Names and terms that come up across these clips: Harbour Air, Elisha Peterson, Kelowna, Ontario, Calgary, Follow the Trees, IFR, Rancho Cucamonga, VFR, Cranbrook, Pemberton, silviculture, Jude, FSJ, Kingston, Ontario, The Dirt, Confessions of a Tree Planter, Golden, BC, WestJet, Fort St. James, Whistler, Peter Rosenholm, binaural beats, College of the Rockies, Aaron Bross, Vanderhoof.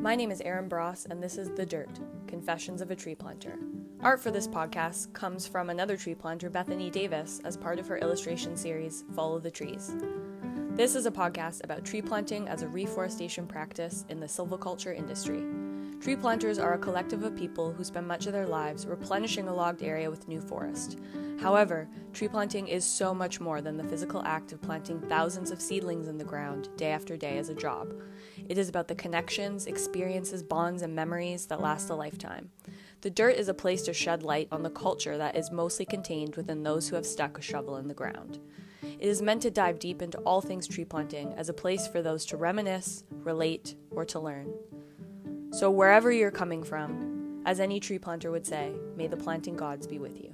My name is Aaron Bross, and this is The Dirt, Confessions of a Tree Planter. Art for this podcast comes from another tree planter, Bethany Davis, as part of her illustration series, Follow the Trees. This is a podcast about tree planting as a reforestation practice in the silviculture industry. Tree planters are a collective of people who spend much of their lives replenishing a logged area with new forest. However, tree planting is so much more than the physical act of planting thousands of seedlings in the ground day after day as a job. It is about the connections, experiences, bonds, and memories that last a lifetime. The Dirt is a place to shed light on the culture that is mostly contained within those who have stuck a shovel in the ground. It is meant to dive deep into all things tree planting as a place for those to reminisce, relate, or to learn. So wherever you're coming from, as any tree planter would say, may the planting gods be with you.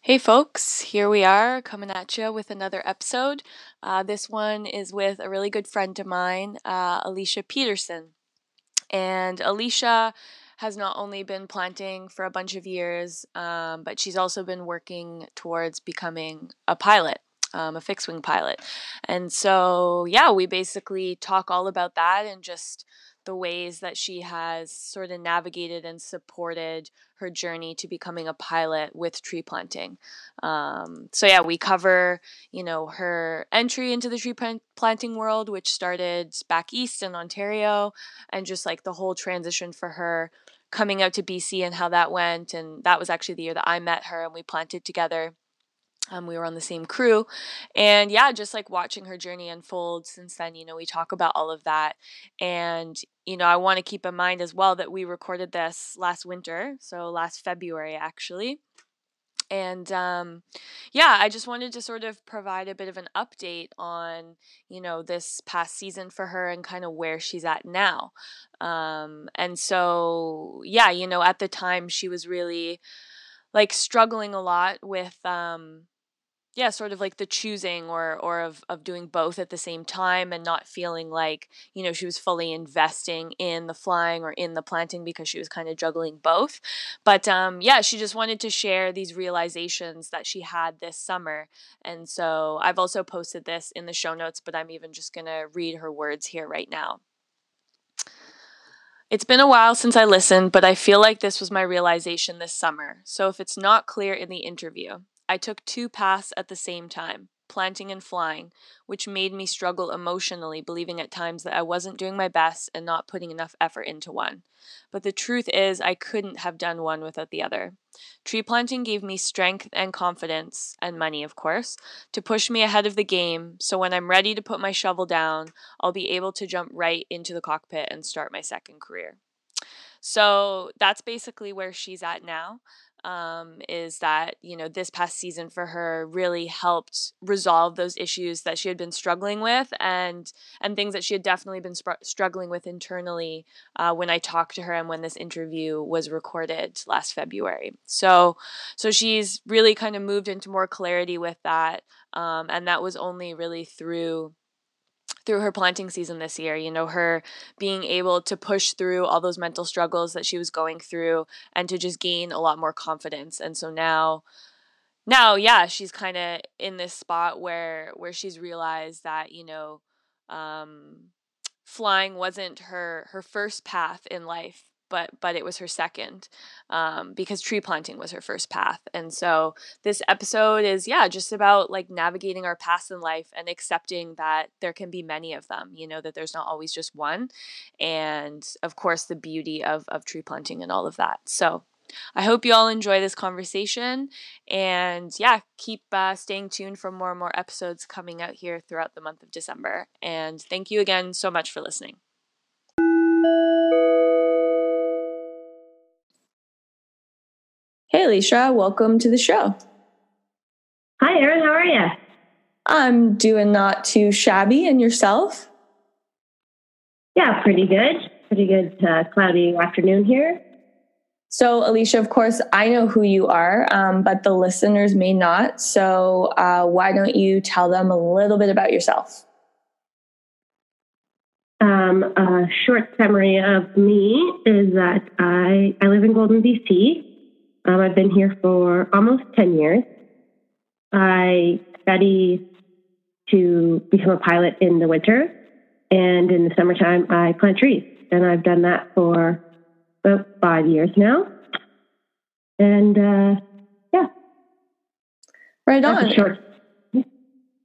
Hey folks, here we are coming at you with another episode. This one is with a really good friend of mine, Elisha Peterson. And Elisha has not only been planting for a bunch of years, but she's also been working towards becoming a pilot. A fixed-wing pilot. And so, yeah, we basically talk all about that and just the ways that she has sort of navigated and supported her journey to becoming a pilot with tree planting. So yeah, we cover, her entry into the tree planting world, which started back east in Ontario, and just like the whole transition for her coming out to BC and how that went. And that was actually the year that I met her and we planted together. We were on the same crew, and yeah, just like watching her journey unfold since then, we talk about all of that. And, I want to keep in mind as well that we recorded this last winter, so last February actually. And, I just wanted to sort of provide a bit of an update on, this past season for her and kind of where she's at now. And so, yeah, at the time she was really struggling a lot with, the choosing or of doing both at the same time and not feeling like, she was fully investing in the flying or in the planting because she was kind of juggling both. But, she just wanted to share these realizations that she had this summer. And so I've also posted this in the show notes, but I'm even just going to read her words here right now. It's been a while since I listened, but I feel like this was my realization this summer. So if it's not clear in the interview, I took two paths at the same time, planting and flying, which made me struggle emotionally, believing at times that I wasn't doing my best and not putting enough effort into one. But the truth is, I couldn't have done one without the other. Tree planting gave me strength and confidence, and money, of course, to push me ahead of the game, so when I'm ready to put my shovel down, I'll be able to jump right into the cockpit and start my second career. So that's basically where she's at now. Is that, this past season for her really helped resolve those issues that she had been struggling with and things that she had definitely been struggling with internally when I talked to her and when this interview was recorded last February. So she's really kind of moved into more clarity with that, and that was only really through her planting season this year, her being able to push through all those mental struggles that she was going through and to just gain a lot more confidence. And so now, yeah, she's kind of in this spot where she's realized that, flying wasn't her first path in life, but it was her second, because tree planting was her first path. And so this episode is, just about navigating our paths in life and accepting that there can be many of them, that there's not always just one. And of course, the beauty of tree planting and all of that. So I hope you all enjoy this conversation, and keep staying tuned for more and more episodes coming out here throughout the month of December. And thank you again so much for listening. Hey, Elisha, welcome to the show. Hi, Erin, how are you? I'm doing not too shabby, and yourself? Yeah, pretty good. Pretty good cloudy afternoon here. So, Elisha, of course, I know who you are, but the listeners may not. So why don't you tell them a little bit about yourself? A short summary of me is that I live in Golden, BC. I've been here for almost 10 years. I study to become a pilot in the winter. And in the summertime, I plant trees. And I've done that for about 5 years now. And yeah. Right on. Short.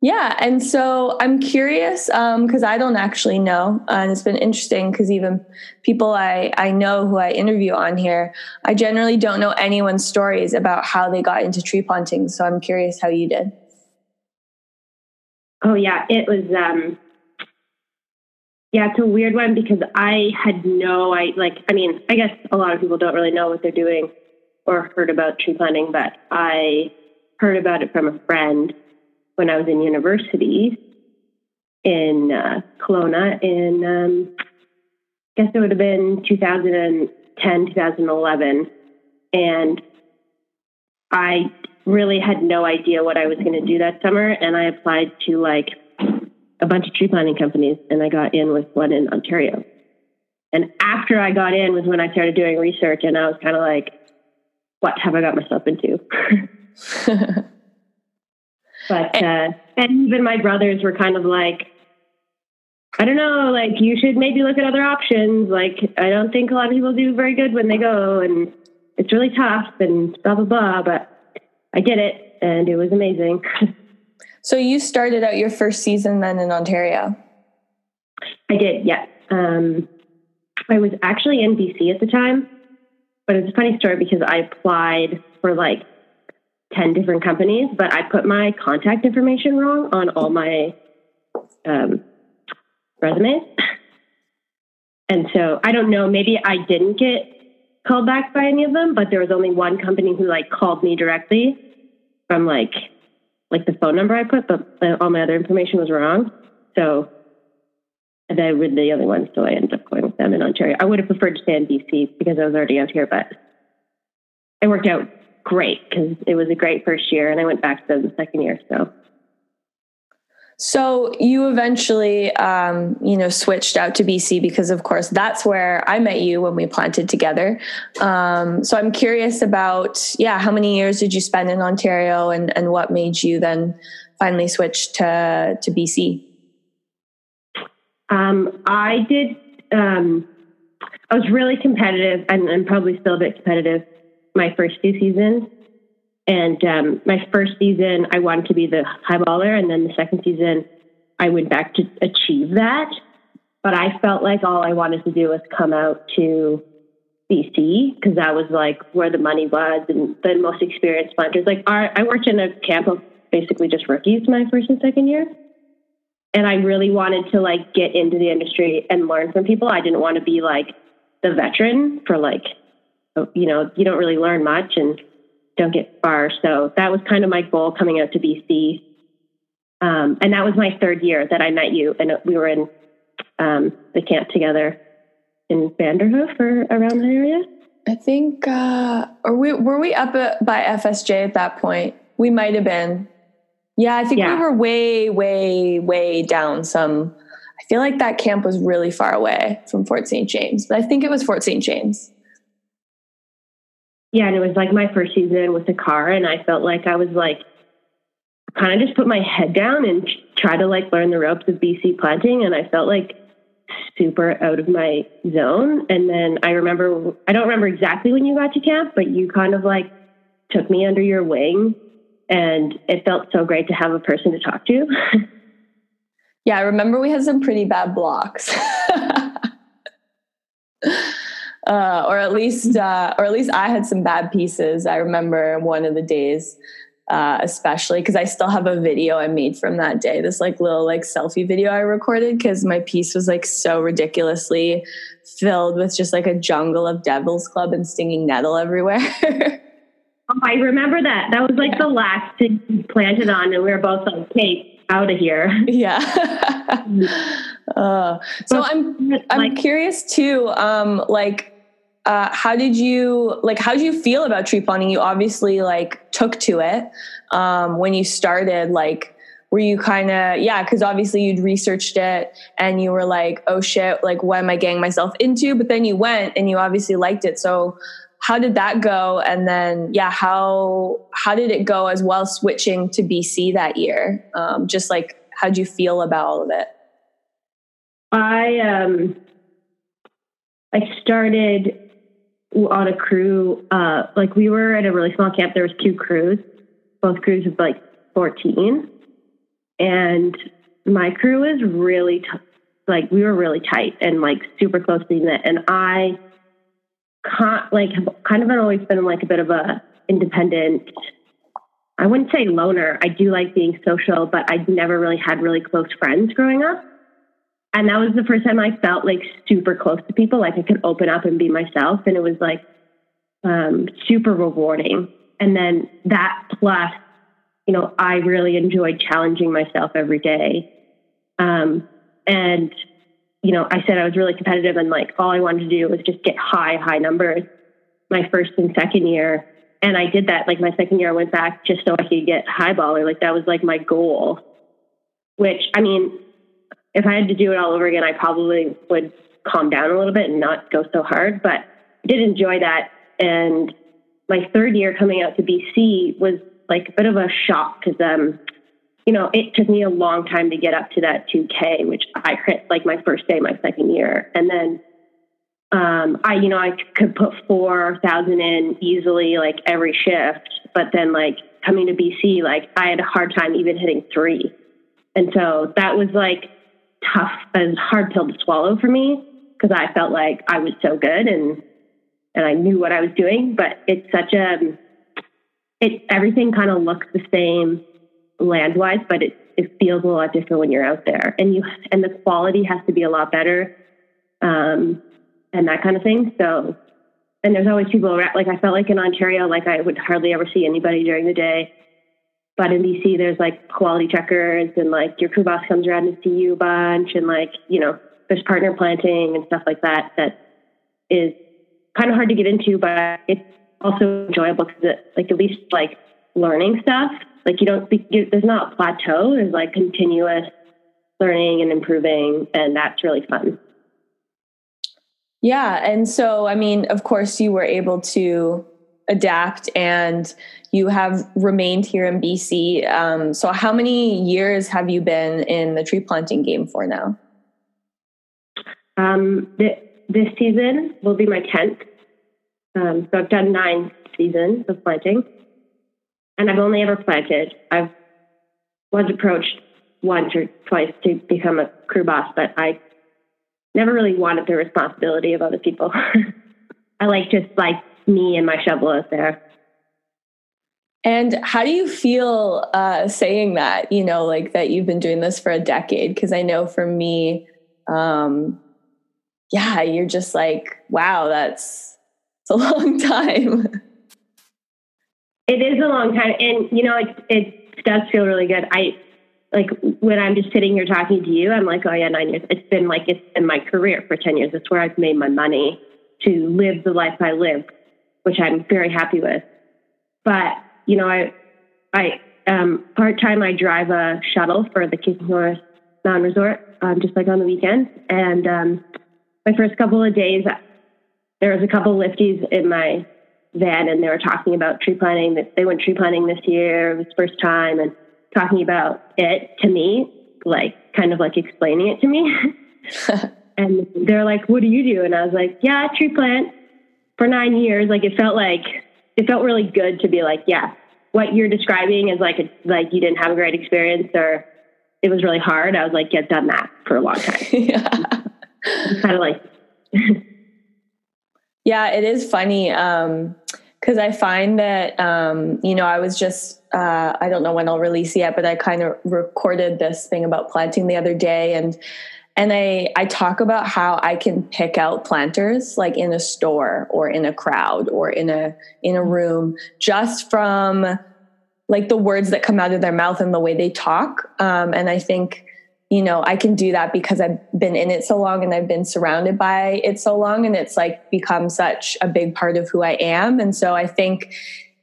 Yeah. And so I'm curious because I don't actually know. And it's been interesting because even people I know who I interview on here, I generally don't know anyone's stories about how they got into tree planting. So I'm curious how you did. Oh, yeah. It was, it's a weird one because I had I guess a lot of people don't really know what they're doing or heard about tree planting, but I heard about it from a friend when I was in university in Kelowna in, I guess it would have been 2010, 2011. And I really had no idea what I was going to do that summer. And I applied to a bunch of tree planting companies, and I got in with one in Ontario. And after I got in was when I started doing research, and I was kind of like, what have I got myself into? But and even my brothers were kind of like, I don't know, you should maybe look at other options. I don't think a lot of people do very good when they go, and it's really tough and blah, blah, blah. But I did it, and it was amazing. So you started out your first season then in Ontario? I did, yeah. I was actually in BC at the time, but it's a funny story because I applied for 10 different companies, but I put my contact information wrong on all my resumes. And so I don't know, maybe I didn't get called back by any of them, but there was only one company who called me directly from the phone number I put, but all my other information was wrong. So they were the other ones, so I ended up going with them in Ontario. I would have preferred to stay in BC because I was already out here, but it worked out great because it was a great first year, and I went back to them the second year. So you eventually, switched out to BC because, of course, that's where I met you when we planted together. So I'm curious about, how many years did you spend in Ontario and what made you then finally switch to BC? I did, I was really competitive and probably still a bit competitive my first two seasons. And my first season, I wanted to be the high baller. And then the second season, I went back to achieve that. But I felt like all I wanted to do was come out to BC because that was where the money was and the most experienced planters. I worked in a camp of basically just rookies my first and second year. And I really wanted to get into the industry and learn from people. I didn't want to be the veteran for you don't really learn much and don't get far. So that was kind of my goal coming out to BC. And that was my third year that I met you, and we were in the camp together in Vanderhoof or around that area. I think, were we up by FSJ at that point? We might've been. Yeah. I think we were way, way, way down some. I feel like that camp was really far away from Fort St. James, but I think it was Fort St. James. Yeah, and it was my first season with the car, and I felt like I was kind of just put my head down and try to learn the ropes of BC planting, and I felt super out of my zone. And then I don't remember exactly when you got to camp, but you kind of took me under your wing, and it felt so great to have a person to talk to. Yeah, I remember we had some pretty bad blocks. Or at least I had some bad pieces. I remember one of the days, especially because I still have a video I made from that day, this little selfie video I recorded because my piece was so ridiculously filled with just a jungle of devil's club and stinging nettle everywhere. Oh, I remember that. That was the last thing we planted on, and we were both okay, out of here. Yeah. So I'm curious too, how did you feel about tree planting? You obviously took to it, when you started, were you kind of, cause obviously you'd researched it and you were oh shit, what am I getting myself into? But then you went and you obviously liked it. So how did that go? And then, how did it go as well switching to BC that year? Just How'd you feel about all of it? I started on a crew, like we were at a really small camp. There was two crews, both crews of like 14. And my crew was really like, we were really tight and like super closely knit. And I can't like kind of always been like a bit of a independent, I wouldn't say loner. I do like being social, but I'd never really had really close friends growing up. And that was the first time I felt like super close to people. Like I could open up and be myself. And it was like super rewarding. And then that plus, you know, I really enjoyed challenging myself every day. And, you know, I said I was really competitive and like all I wanted to do was just get high numbers my first and second year. And I did that. Like my second year I went back just so I could get highballer. Like that was like my goal, which I mean, if I had to do it all over again, I probably would calm down a little bit and not go so hard, but I did enjoy that. And my third year coming out to BC was like a bit of a shock because, you know, it took me a long time to get up to that 2K, which I hit like my first day, my second year. And then I could put 4,000 in easily, like every shift. But then like coming to BC, like I had a hard time even hitting 3. And so that was like tough, as hard pill to swallow for me because I felt like I was so good and I knew what I was doing, but it's such a, everything kind of looks the same land-wise, but it feels a lot different when you're out there and the quality has to be a lot better. And that kind of thing. So, and there's always people around, like I felt like in Ontario, like I would hardly ever see anybody during the day. But in BC, there's like quality checkers and like your crew boss comes around and see you a bunch. And like, you know, there's partner planting and stuff like that. That is kind of hard to get into, but it's also enjoyable because it, like, at least like learning stuff, like there's not a plateau. There's like continuous learning and improving. And that's really fun. Yeah. And so, I mean, of course you were able to adapt and you have remained here in BC. So how many years have you been in the tree planting game for now? This season will be my 10th. So I've done 9 seasons of planting and I've only ever planted. I was approached once or twice to become a crew boss, but I never really wanted the responsibility of other people. I like just like me and my shovel out there. And how do you feel saying that, you know, like that you've been doing this for a decade? Because I know for me, yeah, you're just like, wow, it's a long time. It is a long time. And, you know, it does feel really good. Like when I'm just sitting here talking to you, I'm like, oh yeah, 9 years. It's been my career for 10 years. It's where I've made my money to live the life I live, which I'm very happy with. But, you know, I part-time, I drive a shuttle for the Kingston Mountain Resort, just like on the weekends. And my first couple of days, there was a couple of lifties in my van and they were talking about tree planting. They went tree planting this year, it was first time, and talking about it to me, like kind of like explaining it to me. And they're like, what do you do? And I was like, yeah, I tree plant for 9 years. It felt really good to be like, yeah, what you're describing is like you didn't have a great experience or it was really hard. I was like, yeah, I've done that for a long time. Yeah. Kind of like, yeah, it is funny. Cause I find that, you know, I was just, I don't know when I'll release yet, but I kind of recorded this thing about planting the other day. And I talk about how I can pick out planters like in a store or in a crowd or in a room just from like the words that come out of their mouth and the way they talk. And I think, you know, I can do that because I've been in it so long and I've been surrounded by it so long and it's like become such a big part of who I am. And so I think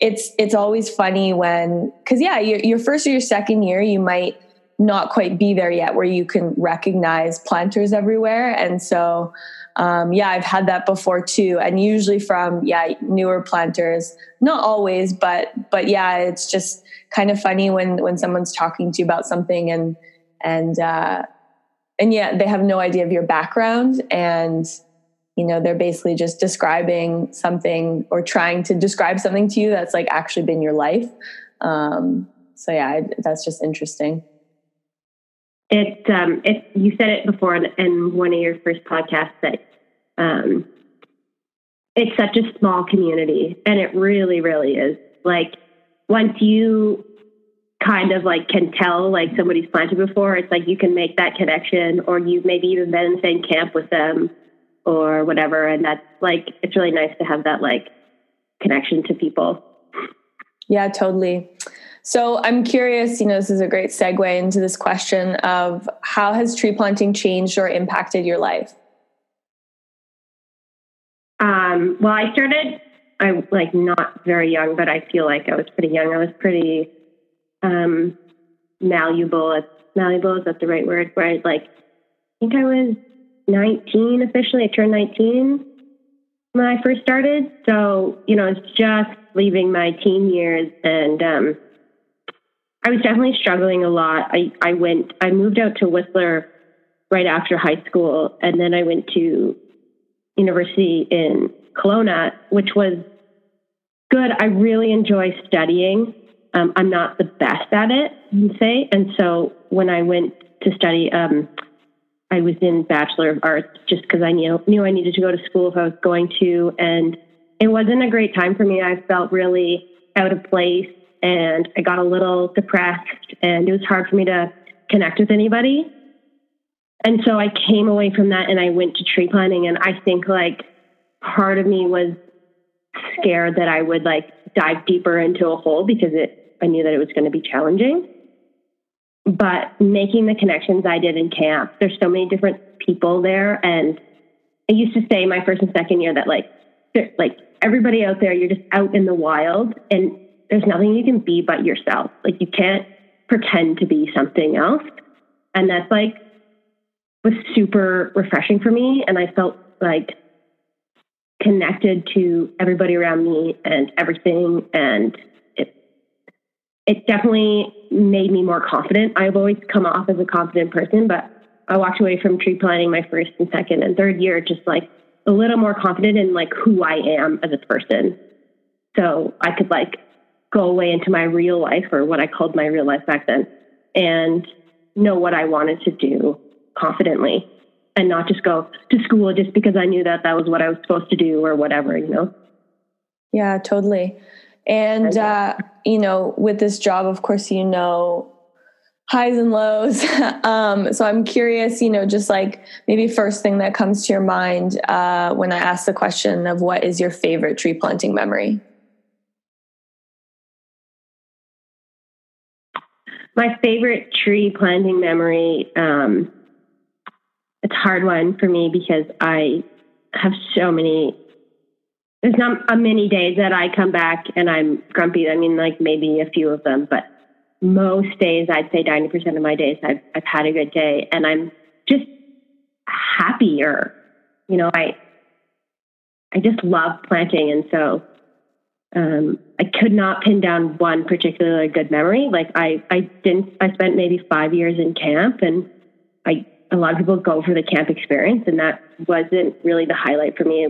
it's always funny when, cause yeah, your first or your second year, you might not quite be there yet where you can recognize planters everywhere. And so, yeah, I've had that before too. And usually from, yeah, newer planters, not always, but yeah, it's just kind of funny when someone's talking to you about something and and yeah, they have no idea of your background, and you know, they're basically just describing something or trying to describe something to you that's like actually been your life. So yeah, that's just interesting. You said it before in one of your first podcasts that it's such a small community, and it really, really is. Like, once you kind of like can tell like somebody's planted before, it's like you can make that connection, or you've maybe even been in the same camp with them or whatever. And that's like, it's really nice to have that like connection to people. Yeah, totally. So I'm curious, you know, this is a great segue into this question of how has tree planting changed or impacted your life? Well, I started, I'm like not very young, but I feel like I was pretty young. I was pretty malleable, is that the right word? Where I think I was 19 officially. I turned 19 when I first started. So, you know, it's just leaving my teen years, and I was definitely struggling a lot. I moved out to Whistler right after high school, and then I went to university in Kelowna, which was good. I really enjoy studying. I'm not the best at it, you'd say. And so when I went to study, I was in Bachelor of Arts just because I knew I needed to go to school if I was going to. And it wasn't a great time for me. I felt really out of place, and I got a little depressed, and it was hard for me to connect with anybody. And so I came away from that, and I went to tree planting. And I think like part of me was scared that I would like dive deeper into a hole because I knew that it was going to be challenging. But making the connections I did in camp, there's so many different people there. And I used to say my first and second year that like everybody out there, you're just out in the wild, and there's nothing you can be but yourself. Like, you can't pretend to be something else. And that's like was super refreshing for me. And I felt like connected to everybody around me and everything. And it definitely made me more confident. I've always come off as a confident person, but I walked away from tree planting my first and second and third year just like a little more confident in like who I am as a person. So I could like go away into my real life, or what I called my real life back then, and know what I wanted to do confidently, and not just go to school just because I knew that that was what I was supposed to do or whatever, you know? Yeah, totally. And, you know, with this job, of course, you know, highs and lows. So I'm curious, you know, just like maybe first thing that comes to your mind when I ask the question of what is your favorite tree planting memory? My favorite tree planting memory, it's a hard one for me because I have so many. There's not a many days that I come back and I'm grumpy. I mean, like maybe a few of them, but most days, I'd say 90% of my days, I've had a good day, and I'm just happier. You know, I just love planting. And so I could not pin down one particularly good memory. Like I spent maybe 5 years in camp, and a lot of people go for the camp experience, and that wasn't really the highlight for me.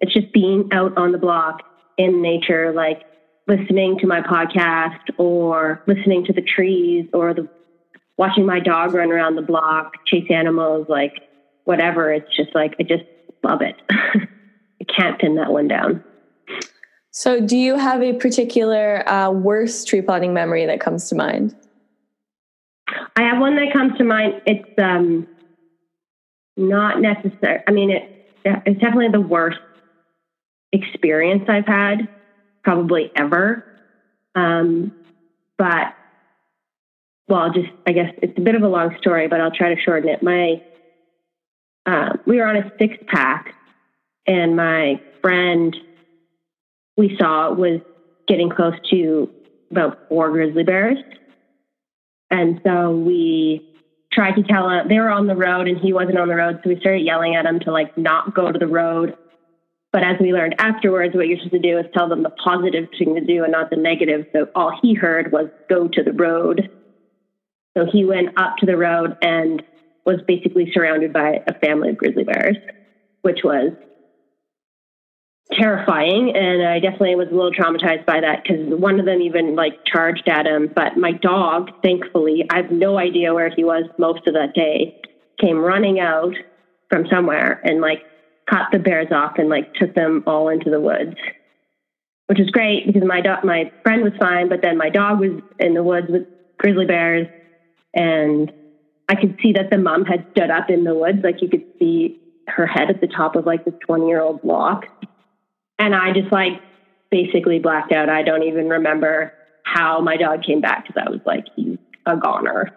It's just being out on the block in nature, like listening to my podcast or listening to the trees or watching my dog run around the block, chase animals, like whatever. It's just like, I just love it. I can't pin that one down. So do you have a particular worst tree planting memory that comes to mind? I have one that comes to mind. It's not necessary. I mean, it's definitely the worst experience I've had probably ever. I guess it's a bit of a long story, but I'll try to shorten it. We were on a 6-pack, and my friend we saw was getting close to about 4 grizzly bears. And so we tried to tell him, they were on the road and he wasn't on the road. So we started yelling at him to like not go to the road. But as we learned afterwards, what you're supposed to do is tell them the positive thing to do and not the negative. So all he heard was go to the road. So he went up to the road and was basically surrounded by a family of grizzly bears, which was terrifying. And I definitely was a little traumatized by that, because one of them even like charged at him. But my dog, thankfully, I have no idea where he was most of that day, came running out from somewhere and like caught the bears off and like took them all into the woods, which is great because my friend was fine, but then my dog was in the woods with grizzly bears, and I could see that the mom had stood up in the woods. Like you could see her head at the top of like this 20-year-old block. And I just like basically blacked out. I don't even remember how my dog came back, because I was like, he's a goner.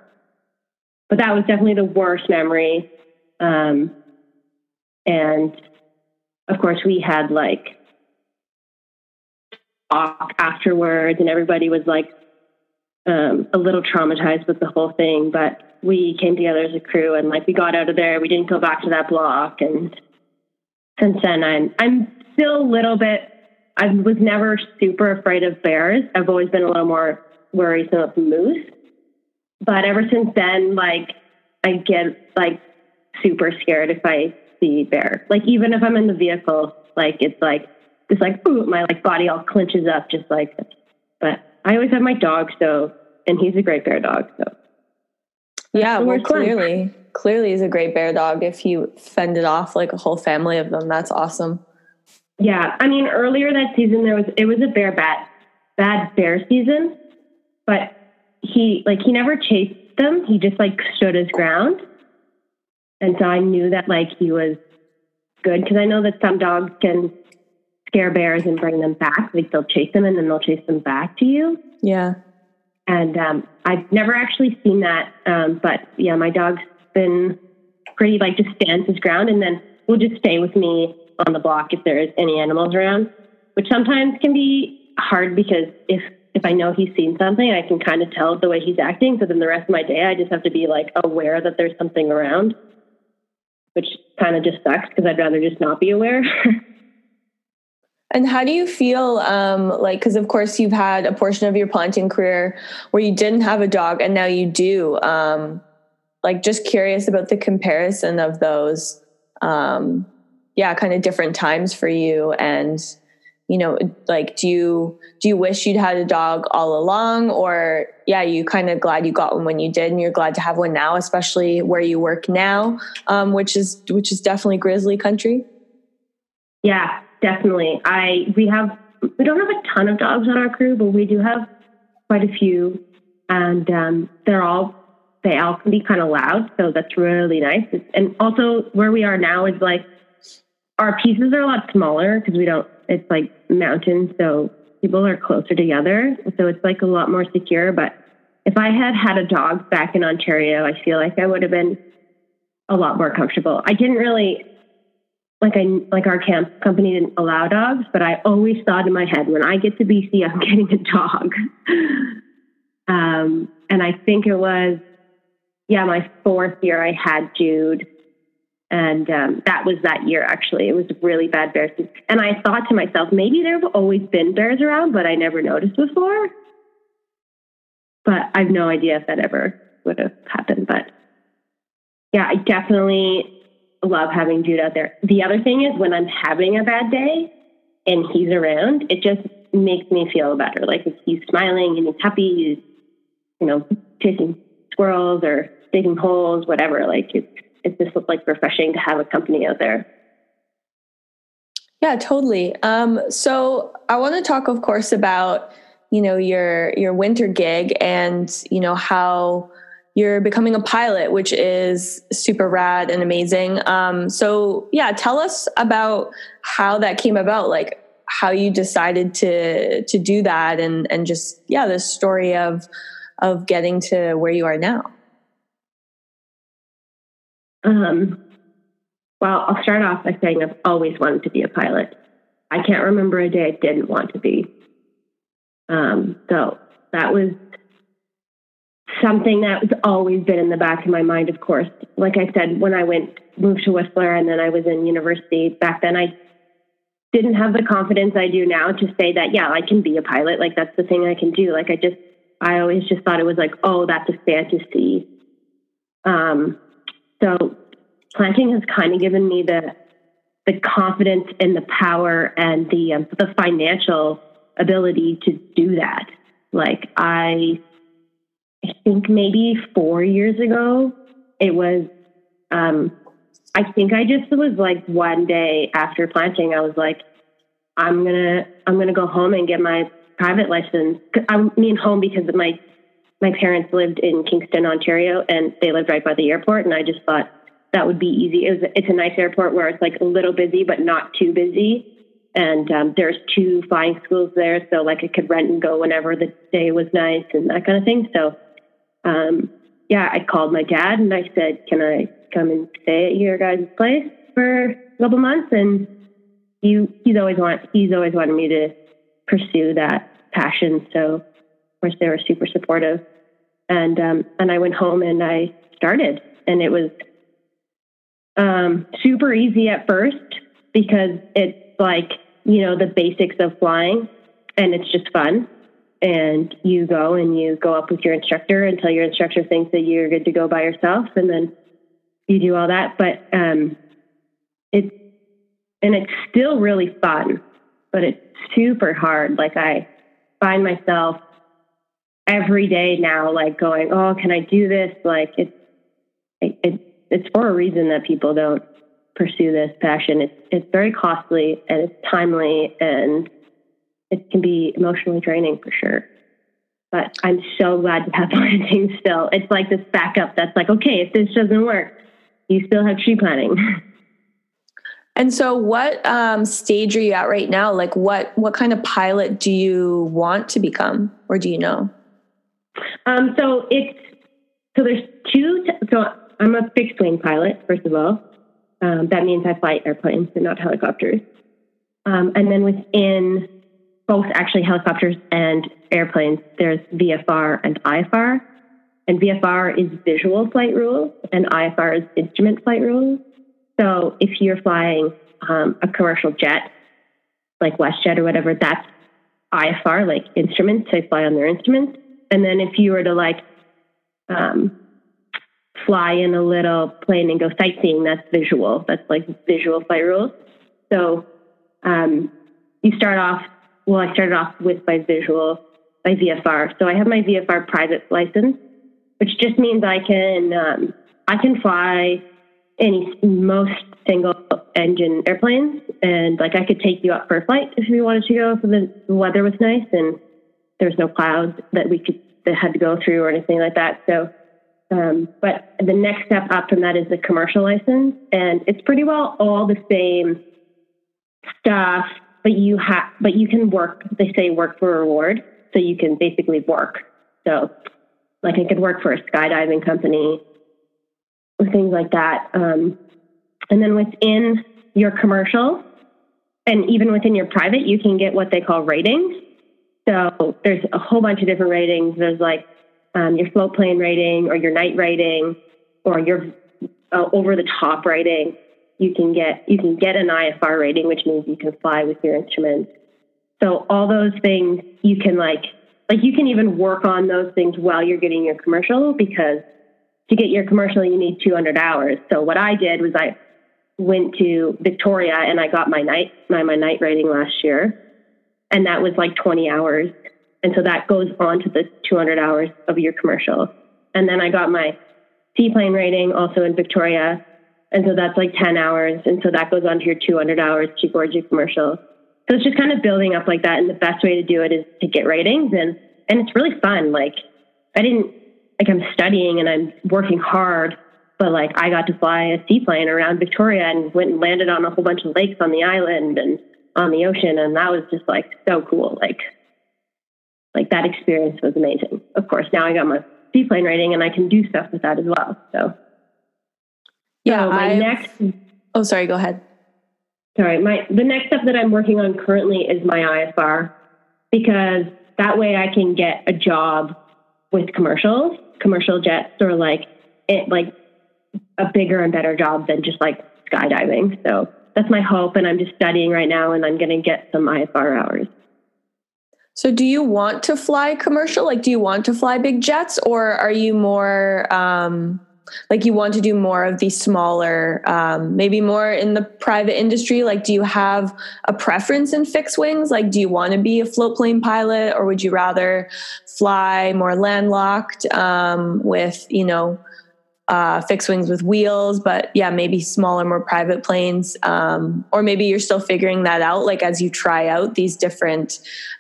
But that was definitely the worst memory. And of course we had like talk afterwards, and everybody was like a little traumatized with the whole thing, but we came together as a crew and like we got out of there. We didn't go back to that block. And since then I'm still a little bit, I was never super afraid of bears. I've always been a little more worrisome of moose, but ever since then, like I get like super scared if I see bear. Like even if I'm in the vehicle, like it's like just like ooh, my like body all clenches up, just like. But I always have my dog, so, and he's a great bear dog, so. Yeah, well, clearly he's a great bear dog if you fended off like a whole family of them. That's awesome. Yeah, I mean earlier that season it was a bad bear season, but he never chased them. He just like stood his ground. And so I knew that like he was good, because I know that some dogs can scare bears and bring them back. Like they'll chase them and then they'll chase them back to you. Yeah. And I've never actually seen that. But yeah, my dog's been pretty like just stands his ground, and then will just stay with me on the block if there is any animals around, which sometimes can be hard, because if I know he's seen something, I can kind of tell the way he's acting. So then the rest of my day, I just have to be like aware that there's something around, which kind of just sucks because I'd rather just not be aware. And how do you feel like, because of course you've had a portion of your planting career where you didn't have a dog and now you do, like just curious about the comparison of those, kind of different times for you. And, you know, like, do you wish you'd had a dog all along, or you kind of glad you got one when you did and you're glad to have one now, especially where you work now, which is definitely grizzly country? Yeah, definitely. We don't have a ton of dogs on our crew, but we do have quite a few, and they all can be kind of loud. So that's really nice. And also where we are now is like, our pieces are a lot smaller because it's like mountains, so people are closer together. So it's like a lot more secure. But if I had a dog back in Ontario, I feel like I would have been a lot more comfortable. I didn't really, like our camp company didn't allow dogs, but I always thought in my head, when I get to BC, I'm getting a dog. And I think it was, my fourth year I had Jude. And that was that year, actually. It was a really bad bear season. And I thought to myself, maybe there have always been bears around, but I never noticed before. But I have no idea if that ever would have happened. But yeah, I definitely love having Jude out there. The other thing is, when I'm having a bad day and he's around, it just makes me feel better. Like if he's smiling and he's happy, he's, chasing squirrels or digging holes, whatever, like it's just like refreshing to have a company out there. Yeah, totally. So I want to talk, of course, about, your winter gig and, how you're becoming a pilot, which is super rad and amazing. So tell us about how that came about, like how you decided to do that and just, this story of getting to where you are now. Well, I'll start off by saying I've always wanted to be a pilot. I can't remember a day I didn't want to be. So that was something that was always been in the back of my mind, of course. Like I said, when I moved to Whistler and then I was in university, back then I didn't have the confidence I do now to say that, I can be a pilot. Like that's the thing I can do. Like I just I always just thought it was like, oh, that's a fantasy. So planting has kind of given me the confidence and the power and the financial ability to do that. Like I think maybe 4 years ago, it was, I think I just was like one day after planting, I was like, I'm going to go home and get my private license. I mean home because of my parents lived in Kingston, Ontario, and they lived right by the airport. And I just thought that would be easy. It's a nice airport where it's like a little busy, but not too busy. And there's two flying schools there. So like I could rent and go whenever the day was nice and that kind of thing. So yeah, I called my dad and I said, can I come and stay at your guys' place for a couple months? And he's always wanted me to pursue that passion. So of course they were super supportive. And I went home and I started, and it was super easy at first because it's like, you know, the basics of flying, and it's just fun. And you go up with your instructor until your instructor thinks that you're good to go by yourself. And then you do all that. But it's still really fun, but it's super hard. Like I find myself every day now, like going, oh, can I do this? Like it's for a reason that people don't pursue this passion. It's very costly and it's timely and it can be emotionally draining for sure. But I'm so glad to have planting still. It's like this backup that's like, okay, if this doesn't work, you still have tree planting. And so what stage are you at right now? Like what kind of pilot do you want to become, or do you know? So I'm a fixed wing pilot, first of all. That means I fly airplanes and not helicopters. And then within both actually helicopters and airplanes, there's VFR and IFR. And VFR is visual flight rules and IFR is instrument flight rules. So if you're flying a commercial jet, like WestJet or whatever, that's IFR, like instruments. They fly on their instruments. And then if you were to like fly in a little plane and go sightseeing, that's visual. That's like visual flight rules. So I started off with my VFR. So I have my VFR private license, which just means I can fly most single engine airplanes, and like I could take you out for a flight if we wanted to go, so the weather was nice and there's no clouds that had to go through or anything like that. So, but the next step up from that is the commercial license, and it's pretty well all the same stuff, but you can work. They say work for reward, so you can basically work. So, like I could work for a skydiving company, things like that. And then within your commercial and even within your private, you can get what they call ratings. So there's a whole bunch of different ratings. There's like your float plane rating or your night rating or your over the top rating. You can get an IFR rating, which means you can fly with your instruments. So all those things you can like you can even work on those things while you're getting your commercial, because to get your commercial, you need 200 hours. So what I did was I went to Victoria and I got my night rating last year. And that was like 20 hours. And so that goes on to the 200 hours of your commercial. And then I got my seaplane rating also in Victoria. And so that's like 10 hours. And so that goes on to your 200 hours to gorge your commercial. So it's just kind of building up like that. And the best way to do it is to get ratings. And it's really fun. Like I'm studying and I'm working hard, but like I got to fly a seaplane around Victoria and went and landed on a whole bunch of lakes on the island and on the ocean. And that was just like so cool. Like that experience was amazing. Of course, now I got my seaplane rating and I can do stuff with that as well. Go ahead. Sorry. The next step that I'm working on currently is my IFR, because that way I can get a job with commercial jets, or like a bigger and better job than just like skydiving. So that's my hope. And I'm just studying right now and I'm going to get some IFR hours. So do you want to fly commercial? Like, do you want to fly big jets, or are you more like you want to do more of the smaller, maybe more in the private industry? Like, do you have a preference in fixed wings? Like, do you want to be a float plane pilot, or would you rather fly more landlocked with, you know, fixed wings with wheels, but yeah, maybe smaller, more private planes. Or maybe you're still figuring that out, like as you try out these different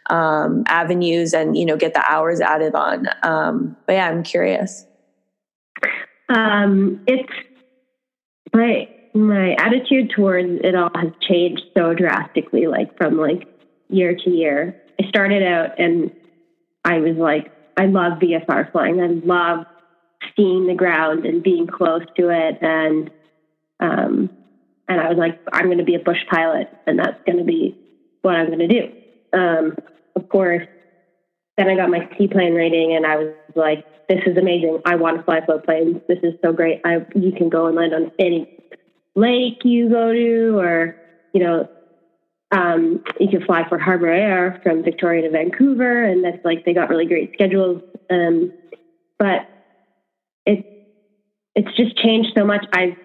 avenues and, you know, get the hours added on. But yeah, I'm curious. It's my attitude towards it all has changed so drastically, like from like year to year. I started out and I was like, I love VFR flying. I love seeing the ground and being close to it, and I was like, I'm going to be a bush pilot, and that's going to be what I'm going to do. Of course, then I got my seaplane rating, and I was like, this is amazing. I want to fly float planes. This is so great. You can go and land on any lake you go to, or you know, you can fly for Harbour Air from Victoria to Vancouver, and that's like they got really great schedules, but it's just changed so much. I've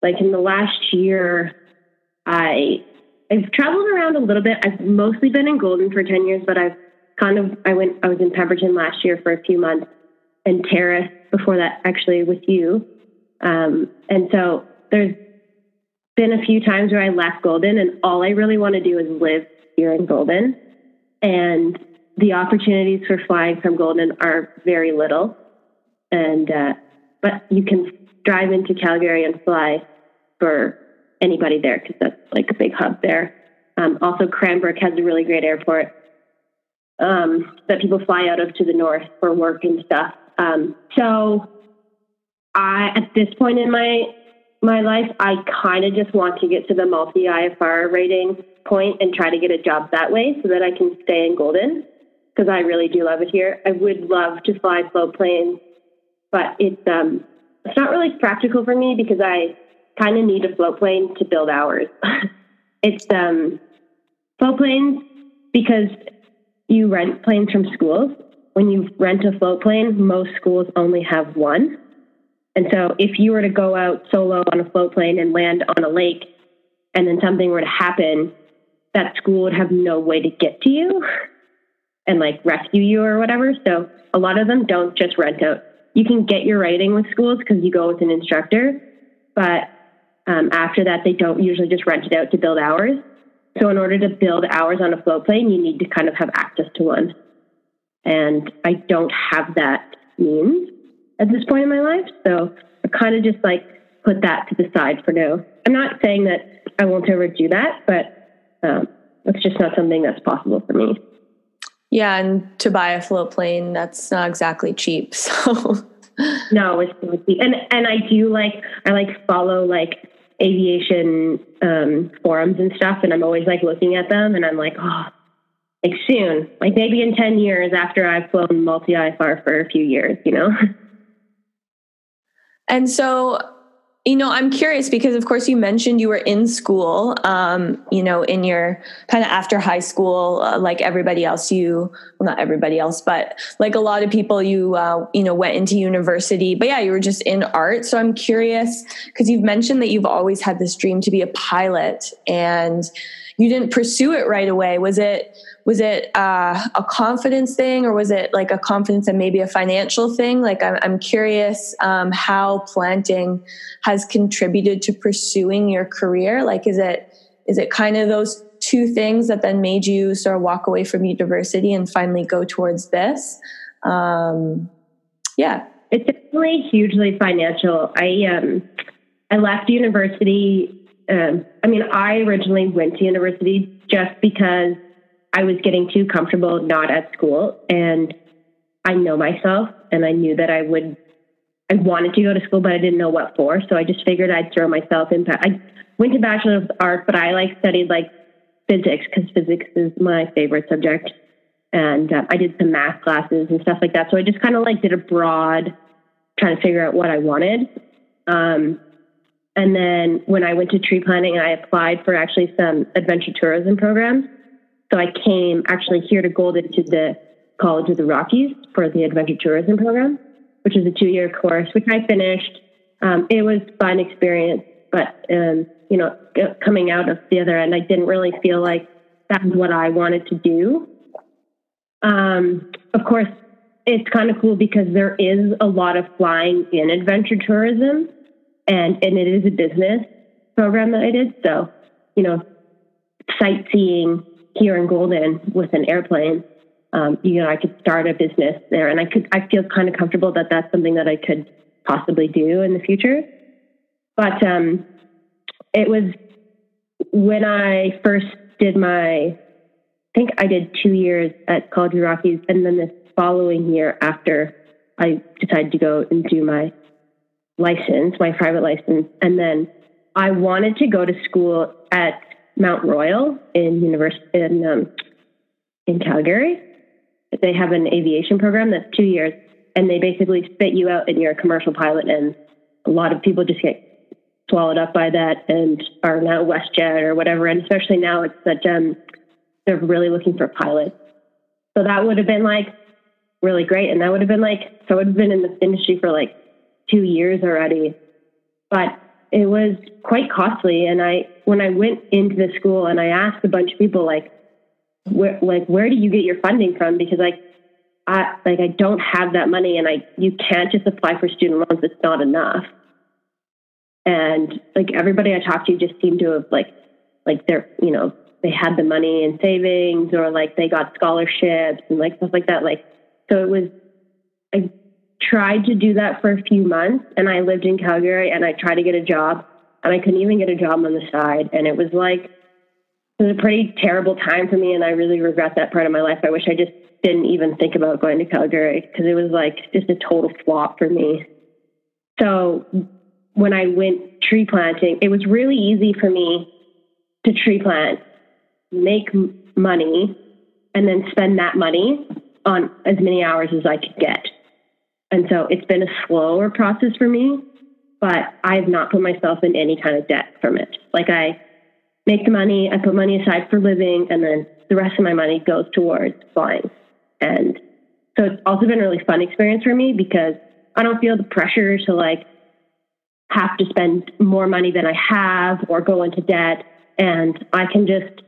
like in the last year, I've traveled around a little bit. I've mostly been in Golden for 10 years, but I was in Pemberton last year for a few months and Terrace before that, actually with you. And so there's been a few times where I left Golden and all I really want to do is live here in Golden. And the opportunities for flying from Golden are very little. And, but you can drive into Calgary and fly for anybody there because that's like a big hub there. Also, Cranbrook has a really great airport that people fly out of to the north for work and stuff. So I, at this point in my life, I kind of just want to get to the multi-IFR rating point and try to get a job that way so that I can stay in Golden because I really do love it here. I would love to fly float planes. But it's not really practical for me because I kind of need a float plane to build hours. It's float planes because you rent planes from schools. When you rent a float plane, most schools only have one. And so if you were to go out solo on a float plane and land on a lake and then something were to happen, that school would have no way to get to you and like rescue you or whatever. So a lot of them don't just rent out. You can get your rating with schools because you go with an instructor, but after that, they don't usually just rent it out to build hours. So in order to build hours on a float plane, you need to kind of have access to one. And I don't have that means at this point in my life. So I kind of just like put that to the side for now. I'm not saying that I won't ever do that, but it's just not something that's possible for me. Yeah, and to buy a float plane, that's not exactly cheap. So no, it's really cheap. And I do I follow like aviation forums and stuff, and I'm always like looking at them, and I'm like, oh, like soon, like maybe in 10 years after I've flown multi-IFR for a few years, you know. And so, you know, I'm curious because, of course, you mentioned you were in school, you know, in your kind of after high school, like everybody else, not everybody else, but like a lot of people, you know, went into university, but yeah, you were just in art. So I'm curious because you've mentioned that you've always had this dream to be a pilot and you didn't pursue it right away. Was it a confidence thing, or was it like a confidence and maybe a financial thing? Like, I'm curious how planting has contributed to pursuing your career. Like, is it kind of those two things that then made you sort of walk away from university and finally go towards this? Yeah, it's definitely hugely financial. I left university. I originally went to university just because I was getting too comfortable not at school, and I know myself, and I knew that I wanted to go to school, but I didn't know what for. So I just figured I'd throw myself in. I went to Bachelor of Art, but I studied physics because physics is my favorite subject. And I did some math classes and stuff like that. So I just kind of did a broad trying to figure out what I wanted. And then when I went to tree planting, I applied for actually some adventure tourism programs. So I came actually here to Golden to the College of the Rockies for the adventure tourism program, which is a 2-year course, which I finished. It was a fun experience, but, you know, coming out of the other end, I didn't really feel like that was what I wanted to do. Of course, it's kind of cool because there is a lot of flying in adventure tourism, and it is a business program that I did. So, you know, sightseeing here in Golden with an airplane, you know, I could start a business there, and I feel kind of comfortable that that's something that I could possibly do in the future. But it was when I first did my, I think I did 2 years at College of the Rockies, and then this following year after I decided to go and do my license, my private license. And then I wanted to go to school at Mount Royal in Calgary. They have an aviation program that's 2 years, and they basically spit you out and you're a commercial pilot. And a lot of people just get swallowed up by that and are now WestJet or whatever. And especially now it's that they're really looking for pilots. So that would have been like really great. And that would have been like, so I would have been in this industry for like 2 years already. But it was quite costly. And when I went into the school and I asked a bunch of people, like, where do you get your funding from? Because I don't have that money, and you can't just apply for student loans. It's not enough. And like everybody I talked to just seemed to have like they're, you know, they had the money in savings, or like they got scholarships and like stuff like that. Like, so it was, I tried to do that for a few months, and I lived in Calgary, and I tried to get a job, and I couldn't even get a job on the side. And it was a pretty terrible time for me. And I really regret that part of my life. I wish I just didn't even think about going to Calgary, because it was like just a total flop for me. So when I went tree planting, it was really easy for me to tree plant, make money, and then spend that money on as many hours as I could get. And so it's been a slower process for me, but I've not put myself in any kind of debt from it. Like, I make the money, I put money aside for living, and then the rest of my money goes towards flying. And so it's also been a really fun experience for me, because I don't feel the pressure to like have to spend more money than I have or go into debt. And I can just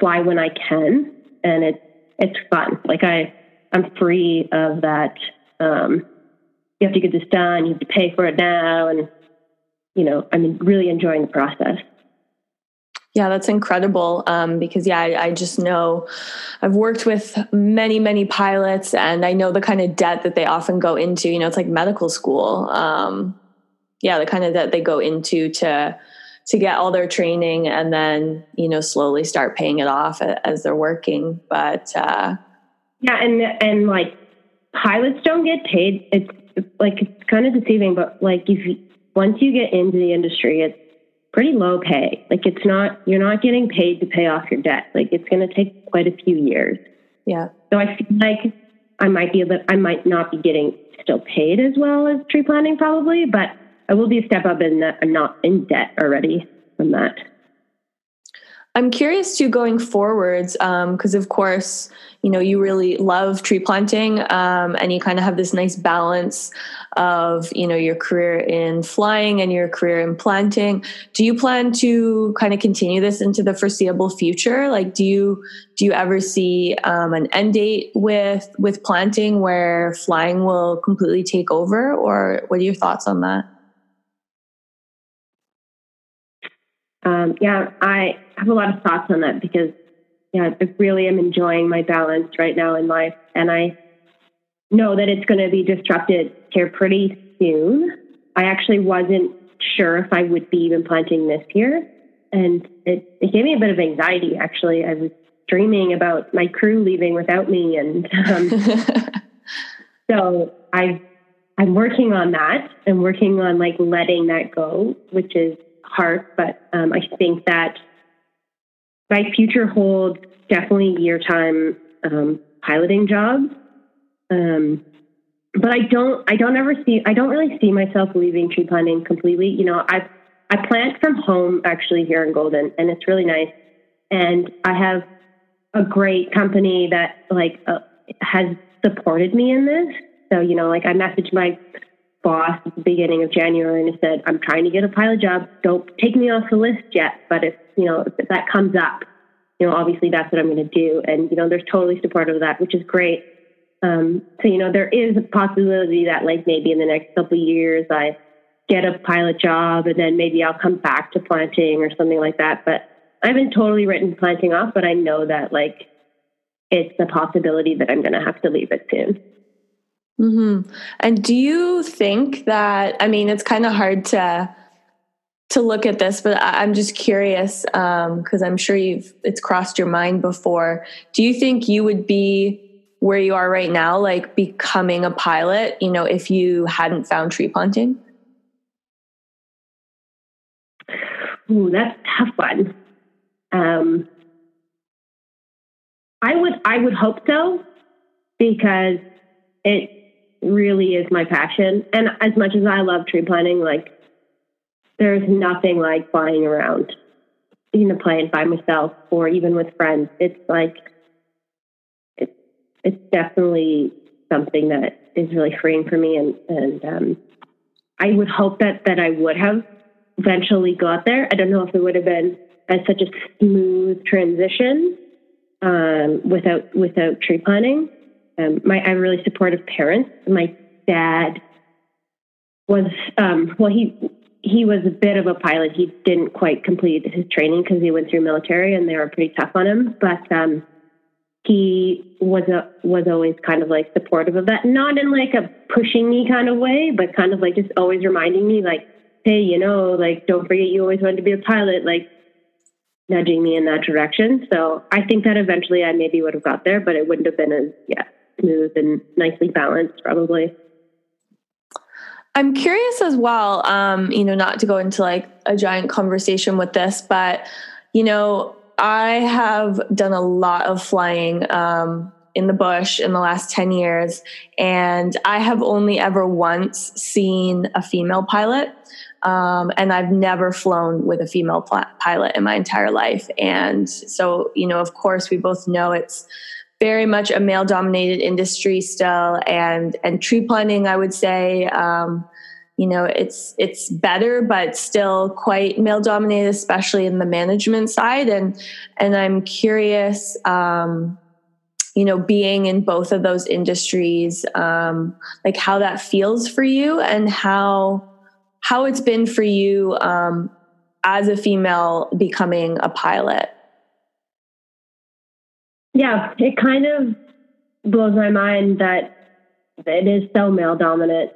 fly when I can. And it's fun. Like, I'm free of that. You have to get this done. You have to pay for it now. And, you know, I'm really enjoying the process. Yeah, that's incredible. Because I just know I've worked with many, many pilots, and I know the kind of debt that they often go into. You know, it's like medical school. The kind of debt they go into to get all their training, and then, you know, slowly start paying it off as they're working. But and like pilots don't get paid. It's like, it's kind of deceiving, but like once you get into the industry, it's pretty low pay. Like, it's not, you're not getting paid to pay off your debt. Like, it's going to take quite a few years. Yeah. So I feel like I might not be getting still paid as well as tree planting probably, but I will be a step up in that I'm not in debt already from that. I'm curious too, going forwards, because of course, you know, you really love tree planting, and you kind of have this nice balance of, you know, your career in flying and your career in planting. Do you plan to kind of continue this into the foreseeable future? Like, do you ever see an end date with planting where flying will completely take over, or what are your thoughts on that? I have a lot of thoughts on that, because I really am enjoying my balance right now in life, and I know that it's going to be disrupted here pretty soon. I actually wasn't sure if I would be even planting this year, and it gave me a bit of anxiety. Actually, I was dreaming about my crew leaving without me, and so I'm working on that. I'm working on like letting that go, which is hard, but I think that my future holds definitely year-time piloting jobs. But I don't really see myself leaving tree planting completely. You know, I plant from home actually here in Golden, and it's really nice. And I have a great company that has supported me in this. So, you know, I messaged my boss at the beginning of January and said, I'm trying to get a pilot job. Don't take me off the list yet. But if that comes up, obviously that's what I'm going to do. And, they're totally supportive of that, which is great. So, there is a possibility that maybe in the next couple of years I get a pilot job and then maybe I'll come back to planting or something like that. But I haven't totally written planting off, but I know that it's a possibility that I'm going to have to leave it soon. Mm-hmm. And do you think that, it's kind of hard to look at this, but I'm just curious, because I'm sure it's crossed your mind before. Do you think you would be where you are right now, becoming a pilot, if you hadn't found tree planting? Ooh, that's a tough one. I would hope so, because it really is my passion. And as much as I love tree planting, there's nothing like flying around in a plane by myself or even with friends. It's definitely something that is really freeing for me. And I would hope that I would have eventually got there. I don't know if it would have been as such a smooth transition without tree planting. I have really supportive parents. My dad was, he was a bit of a pilot. He didn't quite complete his training because he went through military and they were pretty tough on him. But he was always kind of supportive of that, not in a pushing me kind of way, but kind of just always reminding me hey, don't forget you always wanted to be a pilot, nudging me in that direction. So I think that eventually I maybe would have got there, but it wouldn't have been as smooth and nicely balanced probably. I'm curious as well, not to go into a giant conversation with this, but, I have done a lot of flying in the bush in the last 10 years, and I have only ever once seen a female pilot. And I've never flown with a female pilot in my entire life. And so, of course, we both know it's very much a male-dominated industry still. And tree planting, I would say, it's better, but still quite male-dominated, especially in the management side. And I'm curious, being in both of those industries, how that feels for you and how it's been for you as a female becoming a pilot. Yeah, it kind of blows my mind that it is so male dominant.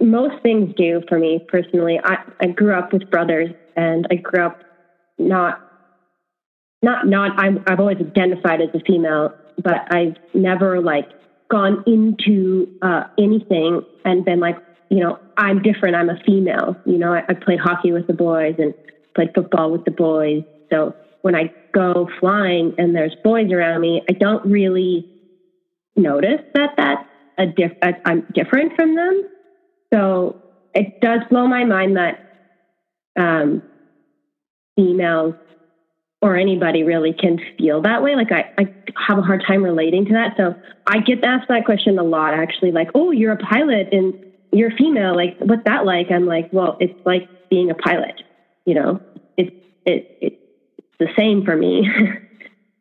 Most things do for me personally. I grew up with brothers, and I grew up I've always identified as a female, but I've never gone into anything and been I'm different. I'm a female. I played hockey with the boys and played football with the boys. So when I go flying and there's boys around me, I don't really notice that I'm different from them. So it does blow my mind that females or anybody really can feel that way. I have a hard time relating to that. So I get asked that question a lot, actually. Oh, you're a pilot and you're female, what's that like? I'm well, it's like being a pilot, it's the same for me.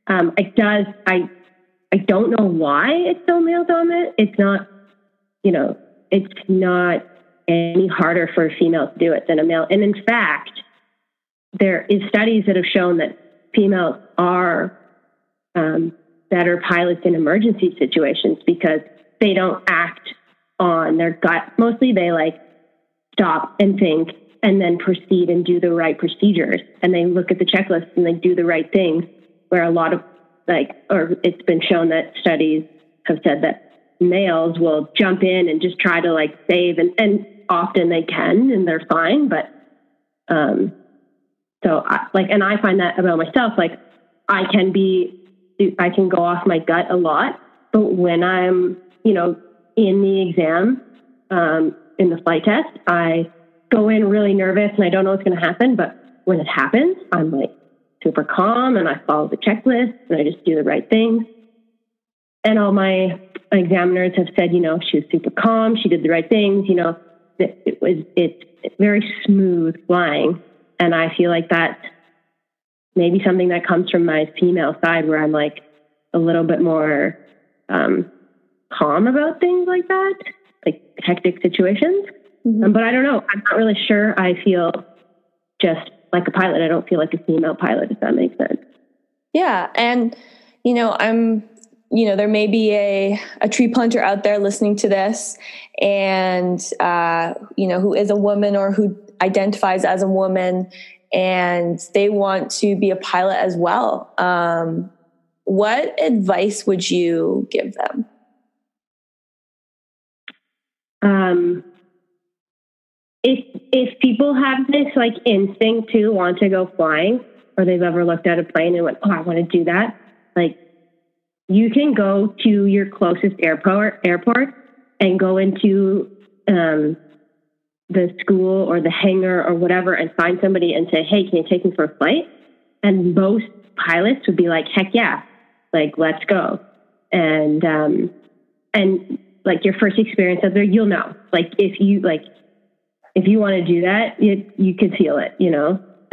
I don't know why it's so male dominant. It's not, it's not any harder for a female to do it than a male. And in fact, there is studies that have shown that females are better pilots in emergency situations because they don't act on their gut. Mostly they stop and think and then proceed and do the right procedures. And they look at the checklist and they do the right things, where a lot of or it's been shown that studies have said that males will jump in and just try to save. And often they can, and they're fine. But so I find that about myself, I can go off my gut a lot, but when I'm, in the exam, in the flight test, I go in really nervous and I don't know what's going to happen. But when it happens, I'm super calm and I follow the checklist and I just do the right things. And all my examiners have said, she was super calm. She did the right things. It's very smooth flying. And I feel like that's maybe something that comes from my female side where I'm like a little bit more calm about things like that, like hectic situations. Mm-hmm. But I don't know. I'm not really sure. I feel just like a pilot. I don't feel like a female pilot, if that makes sense. Yeah. And, there may be a tree planter out there listening to this and, who is a woman or who identifies as a woman and they want to be a pilot as well. What advice would you give them? If people have this like instinct to want to go flying or they've ever looked at a plane and went, oh, I want to do that. Like, you can go to your closest airport and go into the school or the hangar or whatever and find somebody and say, hey, can you take me for a flight? And most pilots would be like, heck yeah, like, let's go. And like your first experience out there, you'll know, like, if you want to do that, you can feel it,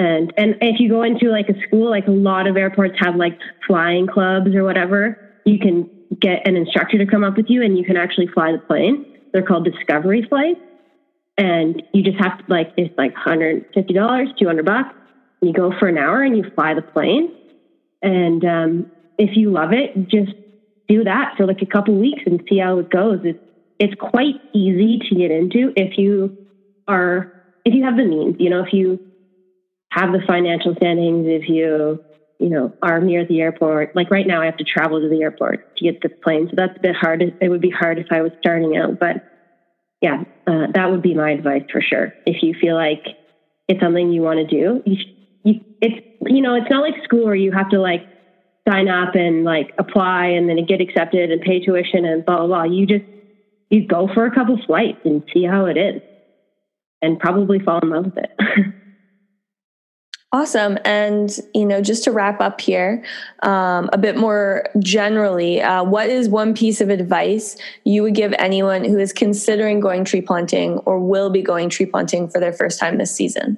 And if you go into like a school, like a lot of airports have like flying clubs or whatever, you can get an instructor to come up with you and you can actually fly the plane. They're called discovery flights. And you just have to like, it's like $150, $200. And you go for an hour and you fly the plane. And if you love it, just do that for like a couple weeks and see how it goes. It's quite easy to get into if you have the means, if you have the financial standings, if you, are near the airport. Like right now I have to travel to the airport to get the plane. So that's a bit hard. It would be hard if I was starting out, but yeah, that would be my advice for sure. If you feel like it's something you want to do, it's not like school where you have to like sign up and like apply and then get accepted and pay tuition and blah, blah, blah. You go for a couple flights and see how it is and probably fall in love with it. Awesome. And, just to wrap up here, a bit more generally, what is one piece of advice you would give anyone who is considering going tree planting or will be going tree planting for their first time this season?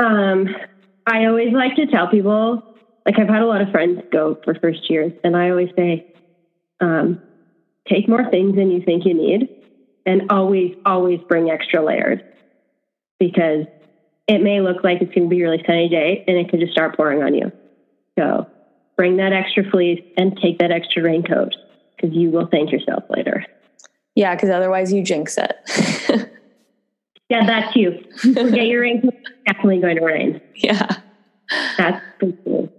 I always like to tell people, like I've had a lot of friends go for first years and I always say, take more things than you think you need and always, always bring extra layers. Because it may look like it's going to be a really sunny day and it can just start pouring on you. So bring that extra fleece and take that extra raincoat because you will thank yourself later. Yeah, because otherwise you jinx it. Yeah, that's you. Forget your raincoat. It's definitely going to rain. Yeah. That's pretty cool.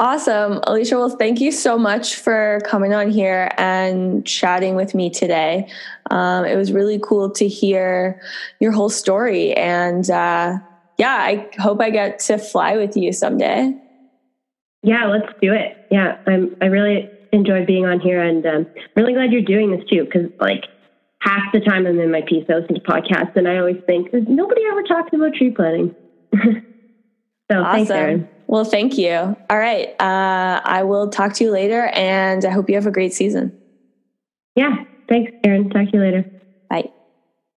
Awesome. Elisha, well, thank you so much for coming on here and chatting with me today. It was really cool to hear your whole story. And I hope I get to fly with you someday. Yeah, let's do it. Yeah, I really enjoyed being on here and I'm really glad you're doing this too because like half the time I'm in my piece, I listen to podcasts and I always think, nobody ever talks about tree planting. So awesome. Thanks, Aaron. Well, thank you. All right. I will talk to you later and I hope you have a great season. Yeah. Thanks, Aaron. Talk to you later.